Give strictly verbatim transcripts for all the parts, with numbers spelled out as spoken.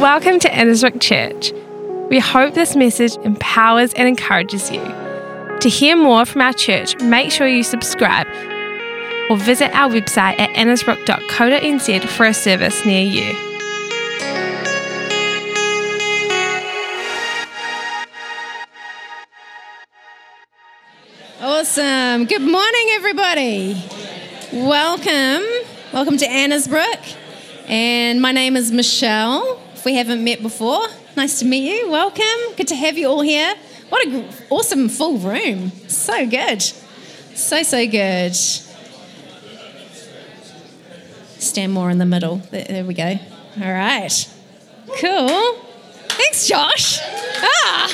Welcome to Annesbrook Church. We hope this message empowers and encourages you. To hear more from our church, make sure you subscribe or visit our website at annesbrook dot co dot n z for a service near you. Awesome. Good morning, everybody. Welcome. Welcome to Annesbrook. And my name is Michelle. If we haven't met before, nice to meet you. Welcome. Good to have you all here. What an awesome full room. So good. So, so good. Stand more in the middle. There we go. All right. Cool. Thanks, Josh. Ah.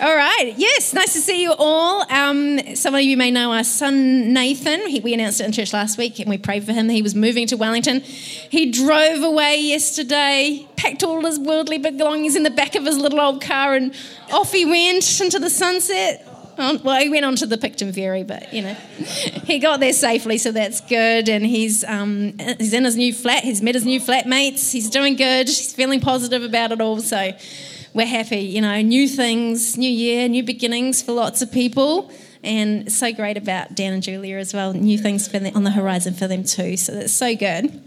All right. Yes, nice to see you all. Um, some of you may know our son, Nathan. He, we announced it in church last week and we prayed for him. He was moving to Wellington. He drove away yesterday, packed all his worldly belongings in the back of his little old car and off he went into the sunset. Well, he went on to the Picton Ferry, but, you know, he got there safely, so that's good. And he's um, he's in his new flat. He's met his new flatmates. He's doing good. He's feeling positive about it all, so we're happy, you know, new things, new year, new beginnings for lots of people. And it's so great about Dan and Julia as well, new things for them, on the horizon for them too. So that's so good.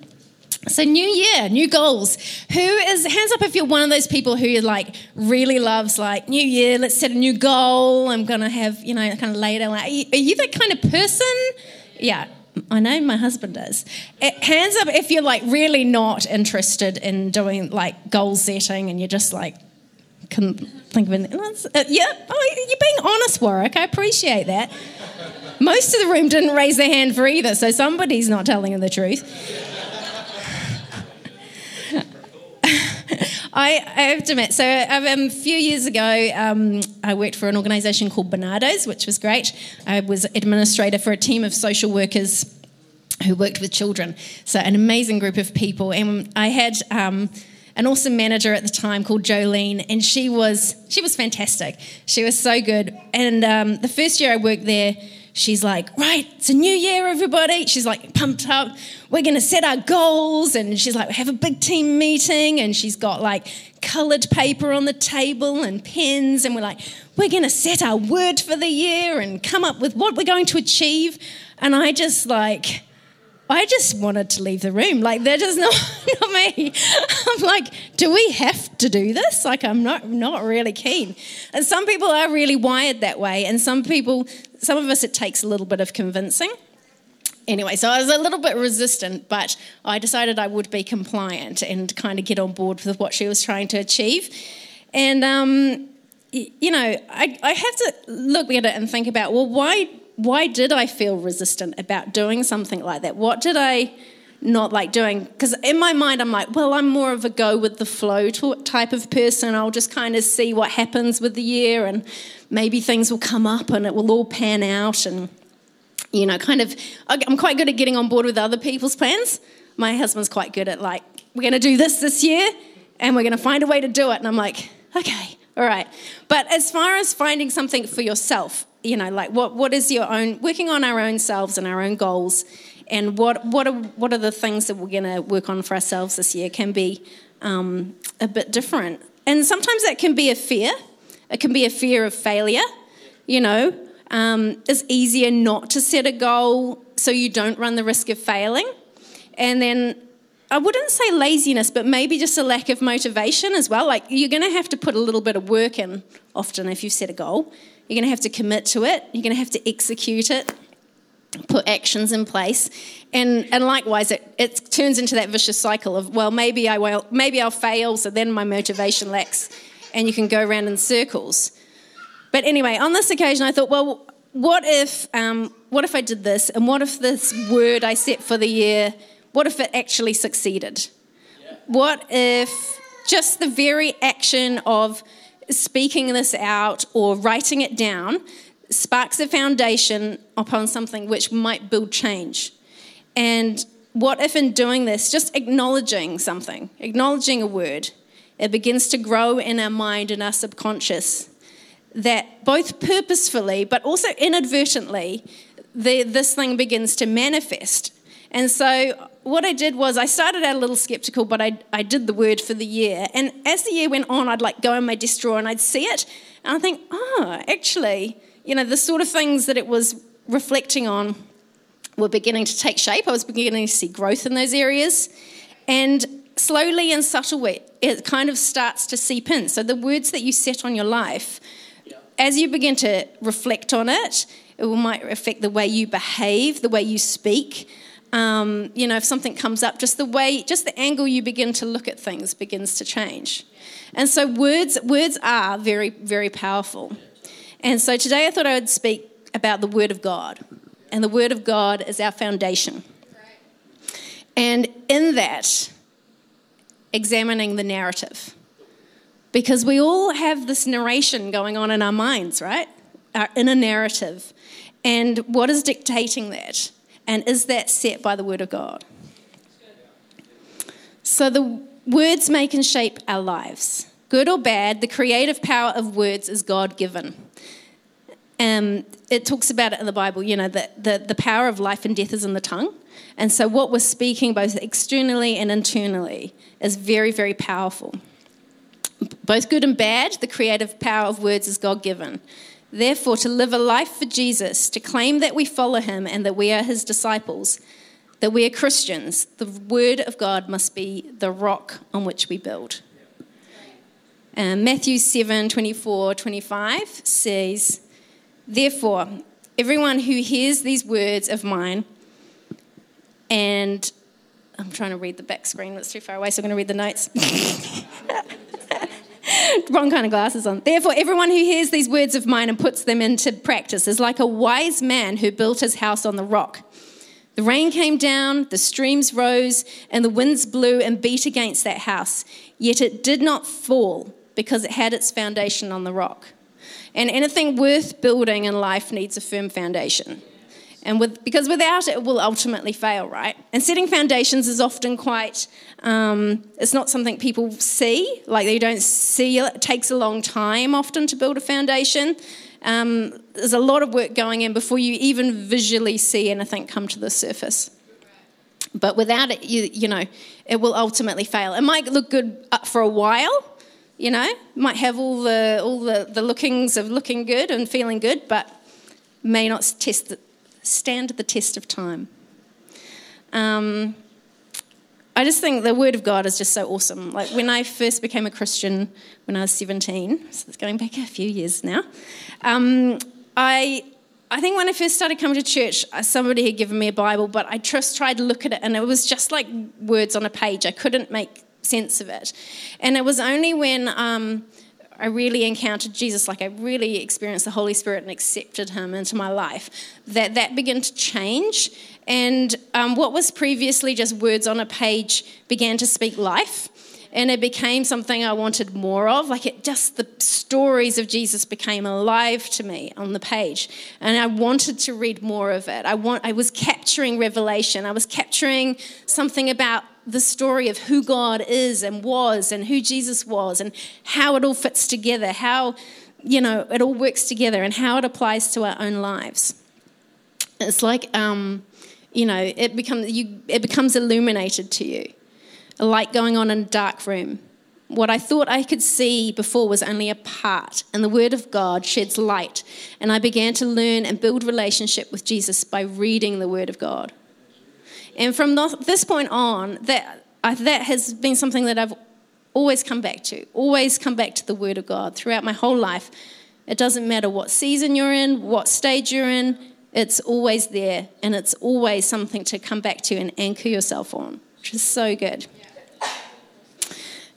So new year, new goals. Who is, hands up if you're one of those people who like really loves like new year, let's set a new goal. I'm going to have, you know, kind of later. Like, are you, are you that kind of person? Yeah. I know my husband does. Hands up if you're like really not interested in doing like goal setting and you're just like, couldn't think of anything else. Uh, yeah, oh, you're being honest, Warwick. I appreciate that. Most of the room didn't raise their hand for either, so somebody's not telling them the truth. I, I have to admit, so um, a few years ago, um, I worked for an organisation called Barnardo's, which was great. I was administrator for a team of social workers who worked with children. So an amazing group of people. And I had Um, an awesome manager at the time called Jolene, and she was she was fantastic. She was so good. And um, the first year I worked there, she's like, right, it's a new year, everybody. She's like pumped up. We're going to set our goals. And she's like, have a big team meeting. And she's got like coloured paper on the table and pens. And we're like, we're going to set our word for the year and come up with what we're going to achieve. And I just like... I just wanted to leave the room. Like, that is not, not me. I'm like, do we have to do this? Like, I'm not not really keen. And some people are really wired that way. And some people, some of us, it takes a little bit of convincing. Anyway, so I was a little bit resistant, but I decided I would be compliant and kind of get on board with what she was trying to achieve. And, um, you know, I, I have to look at it and think about, well, why... Why did I feel resistant about doing something like that? What did I not like doing? Because in my mind, I'm like, well, I'm more of a go with the flow type of person. I'll just kind of see what happens with the year and maybe things will come up and it will all pan out. And, you know, kind of, I'm quite good at getting on board with other people's plans. My husband's quite good at like, we're going to do this this year and we're going to find a way to do it. And I'm like, okay, all right. But as far as finding something for yourself, you know, like what, what is your own, working on our own selves and our own goals and what what are what are the things that we're going to work on for ourselves this year can be um, a bit different. And sometimes that can be a fear. It can be a fear of failure, you know. Um, it's easier not to set a goal so you don't run the risk of failing. And then I wouldn't say laziness, but maybe just a lack of motivation as well. Like you're going to have to put a little bit of work in often if you set a goal. You're going to have to commit to it. You're going to have to execute it, put actions in place. And and likewise, it, it turns into that vicious cycle of, well, maybe, I will, maybe I'll fail, so then my motivation lacks, and you can go around in circles. But anyway, on this occasion, I thought, well, what if um, what if I did this, and what if this word I set for the year, what if it actually succeeded? Yeah. What if just the very action of speaking this out or writing it down sparks a foundation upon something which might build change? And what if in doing this, just acknowledging something, acknowledging a word, it begins to grow in our mind and our subconscious that both purposefully but also inadvertently, the, this thing begins to manifest. And so what I did was I started out a little sceptical, but I, I did the word for the year. And as the year went on, I'd like go in my desk drawer and I'd see it. And I think, oh, actually, you know, the sort of things that it was reflecting on were beginning to take shape. I was beginning to see growth in those areas. And slowly and subtly, it kind of starts to seep in. So the words that you set on your life, yeah. as you begin to reflect on it, it might affect the way you behave, the way you speak. Um, you know, if something comes up, just the way, just the angle you begin to look at things begins to change. And so words, words are very, very powerful. And so today I thought I would speak about the Word of God. And the Word of God is our foundation. And in that, examining the narrative. Because we all have this narration going on in our minds, right? Our inner narrative. And what is dictating that? And is that set by the Word of God? So the words make and shape our lives. Good or bad, the creative power of words is God-given. Um, it talks about it in the Bible, you know, that the, the power of life and death is in the tongue. And so what we're speaking both externally and internally is very, very powerful. Both good and bad, the creative power of words is God-given. Therefore, to live a life for Jesus, to claim that we follow him and that we are his disciples, that we are Christians, the word of God must be the rock on which we build. Um, Matthew seven, twenty-four, twenty-five says, therefore, everyone who hears these words of mine, and I'm trying to read the back screen, but it's too far away, so I'm going to read the notes. Wrong kind of glasses on. Therefore, everyone who hears these words of mine and puts them into practice is like a wise man who built his house on the rock. The rain came down, the streams rose, and the winds blew and beat against that house. Yet it did not fall because it had its foundation on the rock. And anything worth building in life needs a firm foundation. And with, because without it, it will ultimately fail, right? And setting foundations is often quite, um, it's not something people see. Like they don't see it. It takes a long time often to build a foundation. Um, there's a lot of work going in before you even visually see anything come to the surface. But without it, you, you know, it will ultimately fail. It might look good for a while, you know, might have all the all the, the lookings of looking good and feeling good, but may not test the stand the test of time. Um, I just think the Word of God is just so awesome. Like when I first became a Christian when I was seventeen, so it's going back a few years now, um, I I think when I first started coming to church, somebody had given me a Bible, but I just tried to look at it and it was just like words on a page. I couldn't make sense of it. And it was only when um, I really encountered Jesus, like I really experienced the Holy Spirit and accepted him into my life, that that began to change. And um, what was previously just words on a page began to speak life. And it became something I wanted more of. Like it just, the stories of Jesus became alive to me on the page. And I wanted to read more of it. I want. I was capturing revelation. I was capturing something about the story of who God is and was and who Jesus was and how it all fits together, how, you know, it all works together and how it applies to our own lives. It's like, um, you know, it becomes you. It becomes illuminated to you, a light going on in a dark room. What I thought I could see before was only a part, and the Word of God sheds light, and I began to learn and build relationship with Jesus by reading the Word of God. And from this point on, that that has been something that I've always come back to, always come back to the Word of God throughout my whole life. It doesn't matter what season you're in, what stage you're in, it's always there, and it's always something to come back to and anchor yourself on, which is so good.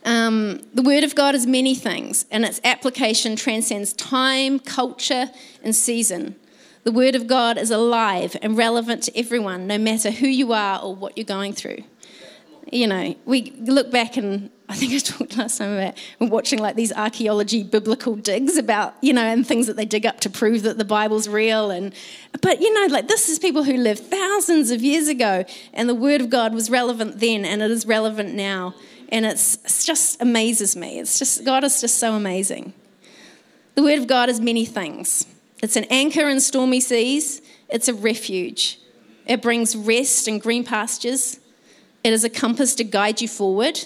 Um, the Word of God is many things, and its application transcends time, culture, and season. The Word of God is alive and relevant to everyone, no matter who you are or what you're going through. You know, we look back, and I think I talked last time about watching like these archaeology biblical digs about, you know, and things that they dig up to prove that the Bible's real. And but, you know, like this is people who lived thousands of years ago, and the Word of God was relevant then, and it is relevant now. And it's, it's just amazes me. It's just, God is just so amazing. The Word of God is many things. It's an anchor in stormy seas. It's a refuge. It brings rest and green pastures. It is a compass to guide you forward,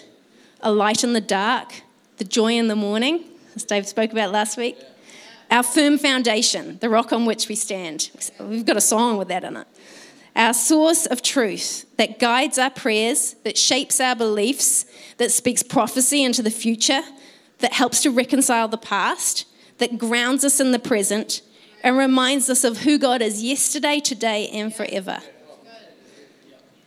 a light in the dark, the joy in the morning, as Dave spoke about last week. Our firm foundation, the rock on which we stand. We've got a song with that in it. Our source of truth that guides our prayers, that shapes our beliefs, that speaks prophecy into the future, that helps to reconcile the past, that grounds us in the present, and reminds us of who God is yesterday, today, and forever.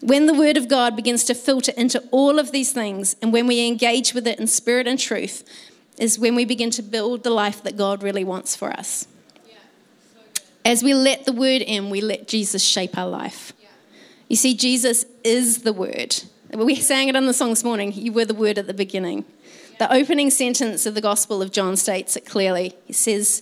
When the Word of God begins to filter into all of these things, and when we engage with it in spirit and truth, is when we begin to build the life that God really wants for us. As we let the Word in, we let Jesus shape our life. You see, Jesus is the Word. We sang it in the song this morning, you were the Word at the beginning. The opening sentence of the Gospel of John states it clearly. It says,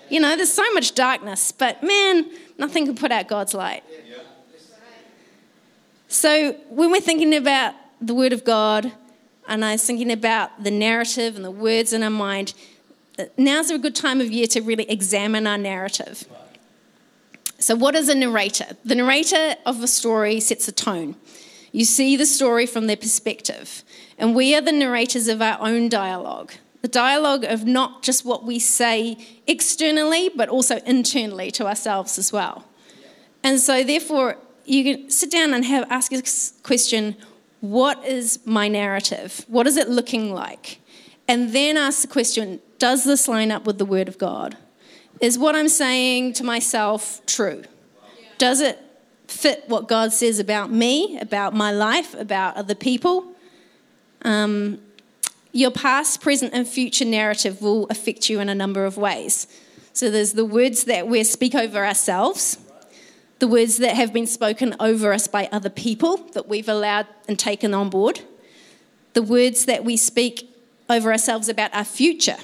You know, there's so much darkness, but man, nothing can put out God's light. So when we're thinking about the Word of God, and I was thinking about the narrative and the words in our mind, now's a good time of year to really examine our narrative. So what is a narrator? The narrator of a story sets a tone. You see the story from their perspective, and we are the narrators of our own dialogue. The dialogue of not just what we say externally, but also internally to ourselves as well. And so therefore, you can sit down and have ask a question, what is my narrative? What is it looking like? And then ask the question, does this line up with the Word of God? Is what I'm saying to myself true? Does it fit what God says about me, about my life, about other people? Um... Your past, present, and future narrative will affect you in a number of ways. So there's the words that we speak over ourselves, the words that have been spoken over us by other people that we've allowed and taken on board, the words that we speak over ourselves about our future,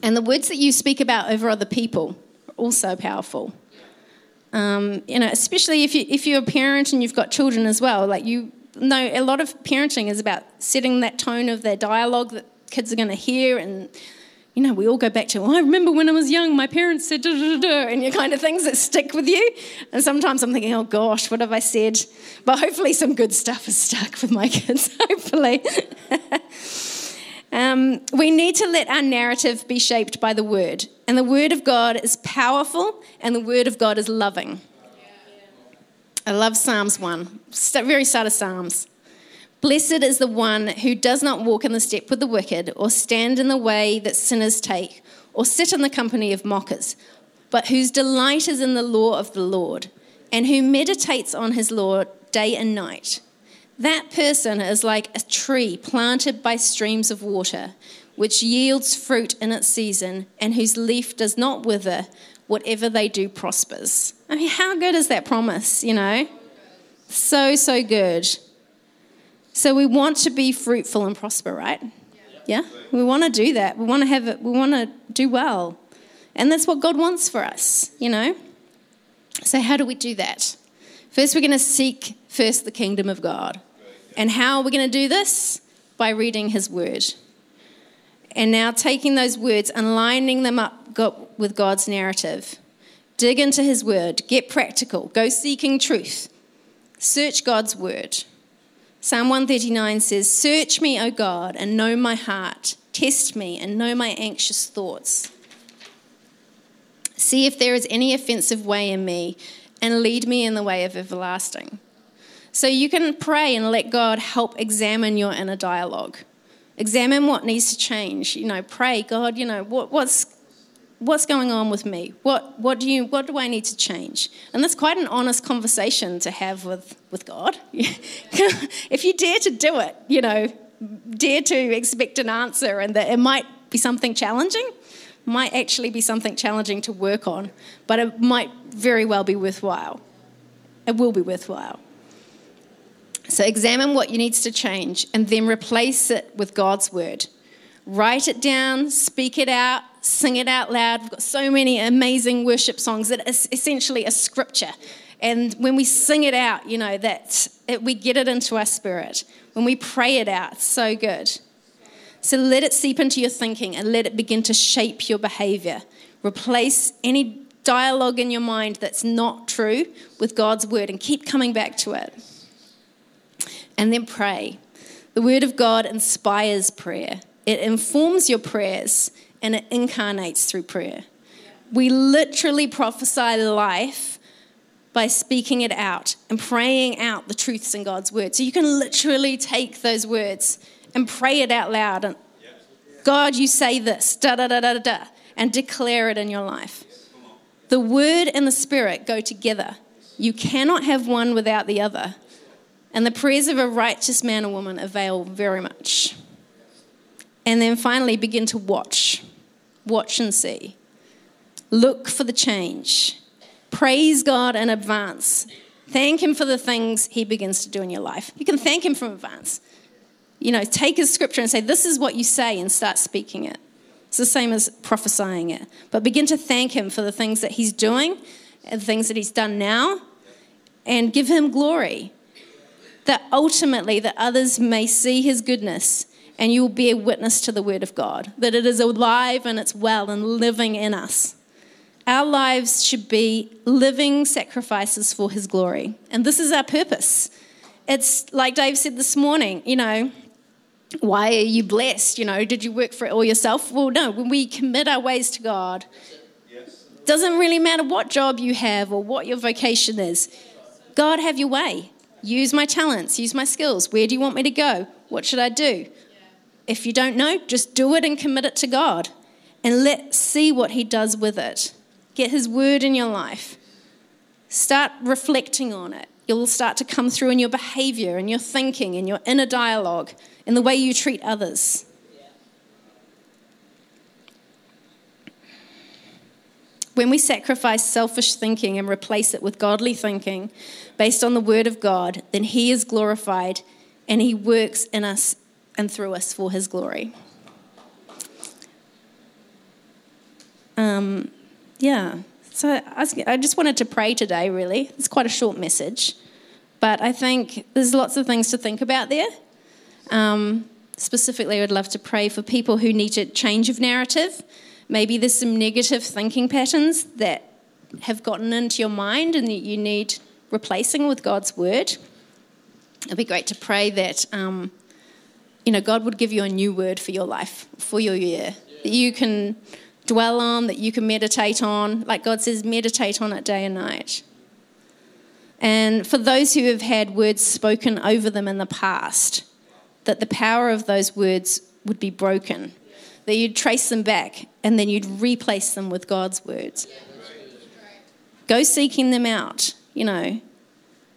and the words that you speak about over other people are also powerful. Um, you know, especially if you if you're a parent and you've got children as well, like you. No, a lot of parenting is about setting that tone of their dialogue that kids are going to hear, and, you know, we all go back to, well, I remember when I was young, my parents said, and your kind of things that stick with you. And sometimes I'm thinking, oh, gosh, what have I said? But hopefully some good stuff is stuck with my kids, hopefully. um, we need to let our narrative be shaped by the Word. And the Word of God is powerful, and the Word of God is loving. I love Psalms one, very start of Psalms. Blessed is the one who does not walk in the step with the wicked, or stand in the way that sinners take, or sit in the company of mockers, but whose delight is in the law of the Lord, and who meditates on his law day and night. That person is like a tree planted by streams of water, which yields fruit in its season, and whose leaf does not wither. Whatever they do prospers. I mean, how good is that promise, you know? So, so good. So we want to be fruitful and prosper, right? Yeah? We want to do that. We want to have it. We want to do well. And that's what God wants for us, you know? So how do we do that? First, we're going to seek first the kingdom of God. And how are we going to do this? By reading his word. And now taking those words and lining them up with God's narrative. Dig into his word. Get practical. Go seeking truth. Search God's word. Psalm one thirty-nine says, search me, O God, and know my heart. Test me and know my anxious thoughts. See if there is any offensive way in me, and lead me in the way of everlasting. So you can pray and let God help examine your inner dialogue. Examine what needs to change. You know, pray, God, you know, what, what's What's going on with me? What what do you what do I need to change? And that's quite an honest conversation to have with, with God. If you dare to do it, you know, dare to expect an answer, and that it might be something challenging, might actually be something challenging to work on, but it might very well be worthwhile. It will be worthwhile. So examine what needs to change and then replace it with God's word. Write it down, speak it out, sing it out loud. We've got so many amazing worship songs that is essentially a scripture. And when we sing it out, you know, that it, we get it into our spirit. When we pray it out, it's so good. So let it seep into your thinking and let it begin to shape your behavior. Replace any dialogue in your mind that's not true with God's word and keep coming back to it. And then pray. The word of God inspires prayer. It informs your prayers and it incarnates through prayer. We literally prophesy life by speaking it out and praying out the truths in God's word. So you can literally take those words and pray it out loud. And God, you say this, da, da, da, da, da, and declare it in your life. The word and the spirit go together. You cannot have one without the other. And the prayers of a righteous man or woman avail very much. And then finally, begin to watch. Watch and see. Look for the change. Praise God in advance. Thank him for the things he begins to do in your life. You can thank him from advance. You know, take his scripture and say, this is what you say, and start speaking it. It's the same as prophesying it. But begin to thank him for the things that he's doing and the things that he's done now, and give him glory, that ultimately that others may see his goodness. And you will bear witness to the word of God, that it is alive and it's well and living in us. Our lives should be living sacrifices for his glory. And this is our purpose. It's like Dave said this morning, you know, why are you blessed? You know, did you work for it all yourself? Well, no, when we commit our ways to God, it doesn't really matter what job you have or what your vocation is. God, have your way. Use my talents, use my skills. Where do you want me to go? What should I do? If you don't know, just do it and commit it to God and let's see what he does with it. Get his word in your life. Start reflecting on it. It'll start to come through in your behavior, in your thinking, in your inner dialogue, in the way you treat others. When we sacrifice selfish thinking and replace it with godly thinking based on the word of God, then he is glorified and he works in us and through us for his glory. Um, yeah, so I, I just wanted to pray today, really. It's quite a short message, but I think there's lots of things to think about there. Um, specifically, I would love to pray for people who need a change of narrative. Maybe there's some negative thinking patterns that have gotten into your mind and that you need replacing with God's word. It'd be great to pray that... Um, you know, God would give you a new word for your life, for your year, that you can dwell on, that you can meditate on. Like God says, meditate on it day and night. And for those who have had words spoken over them in the past, that the power of those words would be broken, that you'd trace them back and then you'd replace them with God's words. Go seeking them out, you know.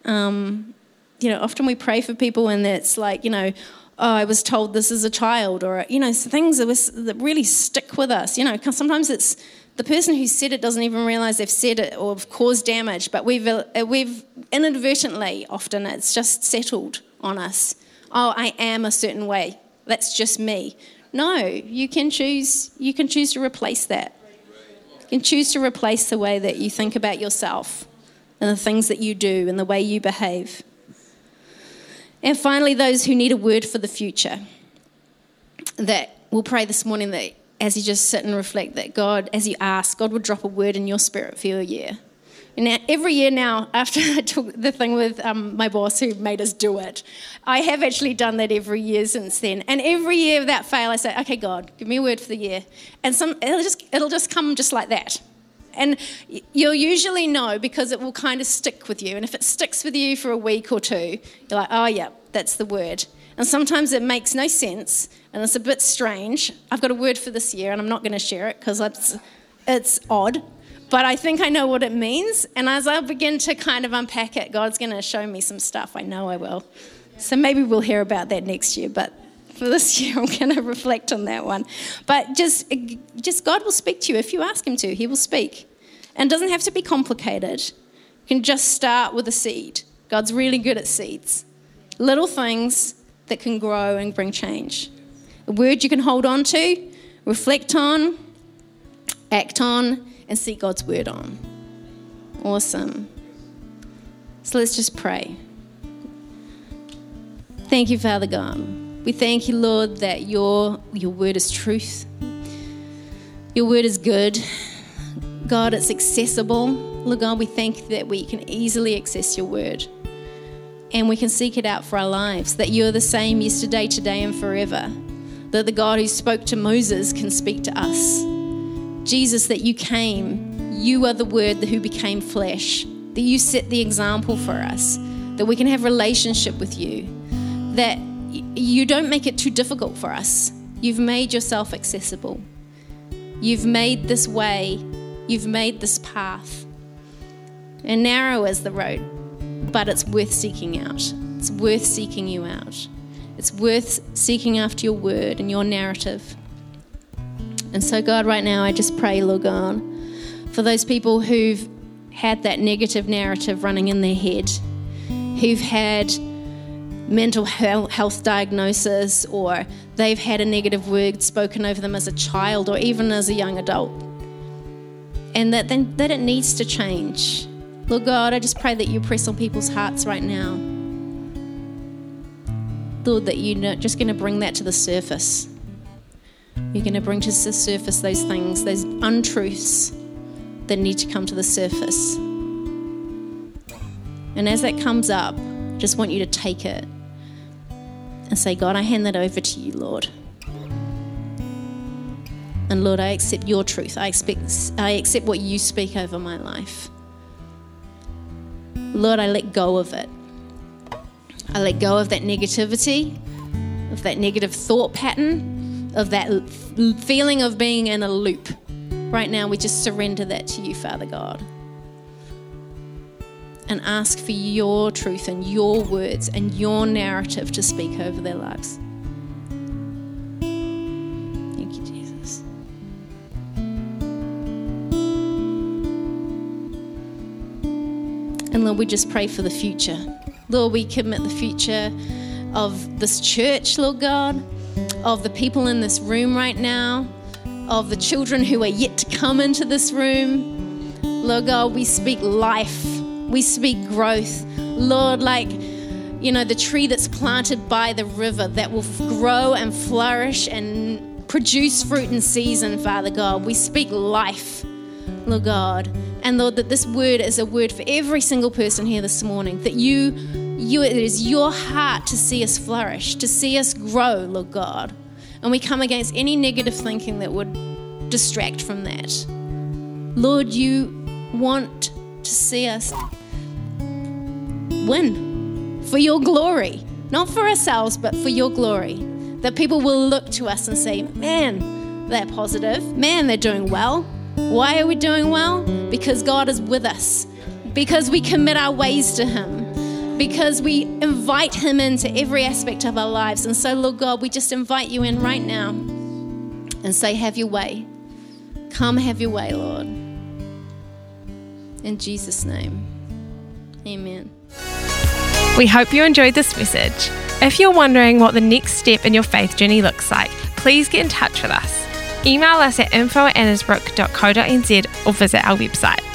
Um, you know, often we pray for people and it's like, you know, oh, I was told this as a child, or, you know, things that, was, that really stick with us. You know, because sometimes it's the person who said it doesn't even realise they've said it or have caused damage, but we've we've inadvertently often it's just settled on us. Oh, I am a certain way. That's just me. No, you can choose. You can choose to replace that. You can choose to replace the way that you think about yourself and the things that you do and the way you behave. And finally, those who need a word for the future, that we'll pray this morning that as you just sit and reflect that God, as you ask, God would drop a word in your spirit for your year. And now, every year now, after I took the thing with um, my boss who made us do it, I have actually done that every year since then. And every year without fail, I say, okay, God, give me a word for the year. And some it'll just it'll just come just like that. And you'll usually know because it will kind of stick with you. And if it sticks with you for a week or two, you're like, oh, yeah, that's the word. And sometimes it makes no sense and it's a bit strange. I've got a word for this year and I'm not going to share it because it's, it's odd. But I think I know what it means. And as I begin to kind of unpack it, God's going to show me some stuff. I know I will. So maybe we'll hear about that next year. But for this year, I'm going to reflect on that one. But just just God will speak to you if you ask him to. He will speak. And it doesn't have to be complicated. You can just start with a seed. God's really good at seeds. little things that can grow and bring change. A word you can hold on to, reflect on, act on, and seek God's word on. Awesome. So let's just pray. Thank you, Father God. We thank you, Lord, that your, your word is truth. Your word is good. God, it's accessible. Lord God, we thank you that we can easily access your word. And we can seek it out for our lives, that you're the same yesterday, today, and forever. That the God who spoke to Moses can speak to us. Jesus, that you came. You are the word who became flesh. That you set the example for us. That we can have relationship with you. That you don't make it too difficult for us. You've made yourself accessible. You've made this way. You've made this path. And narrow is the road. But it's worth seeking out. It's worth seeking you out. It's worth seeking after your word and your narrative. And so, God, right now, I just pray, Lord God, for those people who've had that negative narrative running in their head, who've had mental health diagnosis, or they've had a negative word spoken over them as a child or even as a young adult, and that, then, that it needs to change. Lord God, I just pray that you press on people's hearts right now. Lord, that you're just going to bring that to the surface. You're going to bring to the surface those things, those untruths that need to come to the surface. And as that comes up, I just want you to take it and say, God, I hand that over to you, Lord. And Lord, I accept your truth. I expect, I accept what you speak over my life. Lord, I let go of it. I let go of that negativity, of that negative thought pattern, of that feeling of being in a loop. Right now, we just surrender that to you, Father God, and ask for your truth and your words and your narrative to speak over their lives. And Lord, we just pray for the future. Lord, we commit the future of this church, Lord God, of the people in this room right now, of the children who are yet to come into this room. Lord God, we speak life. We speak growth. Lord, like, you know, the tree that's planted by the river that will grow and flourish and produce fruit in season, Father God. We speak life, Lord God. And Lord, that this word is a word for every single person here this morning, that you, you, it is your heart to see us flourish, to see us grow, Lord God. And we come against any negative thinking that would distract from that. Lord, you want to see us win for your glory, not for ourselves, but for your glory, that people will look to us and say, man, they're positive, man, they're doing well. Why are we doing well? Because God is with us. Because we commit our ways to him. Because we invite him into every aspect of our lives. And so, Lord God, we just invite you in right now and say, have your way. Come have your way, Lord. In Jesus' name, amen. We hope you enjoyed this message. If you're wondering what the next step in your faith journey looks like, please get in touch with us. Email us at info at annesbrook dot co dot n z or visit our website.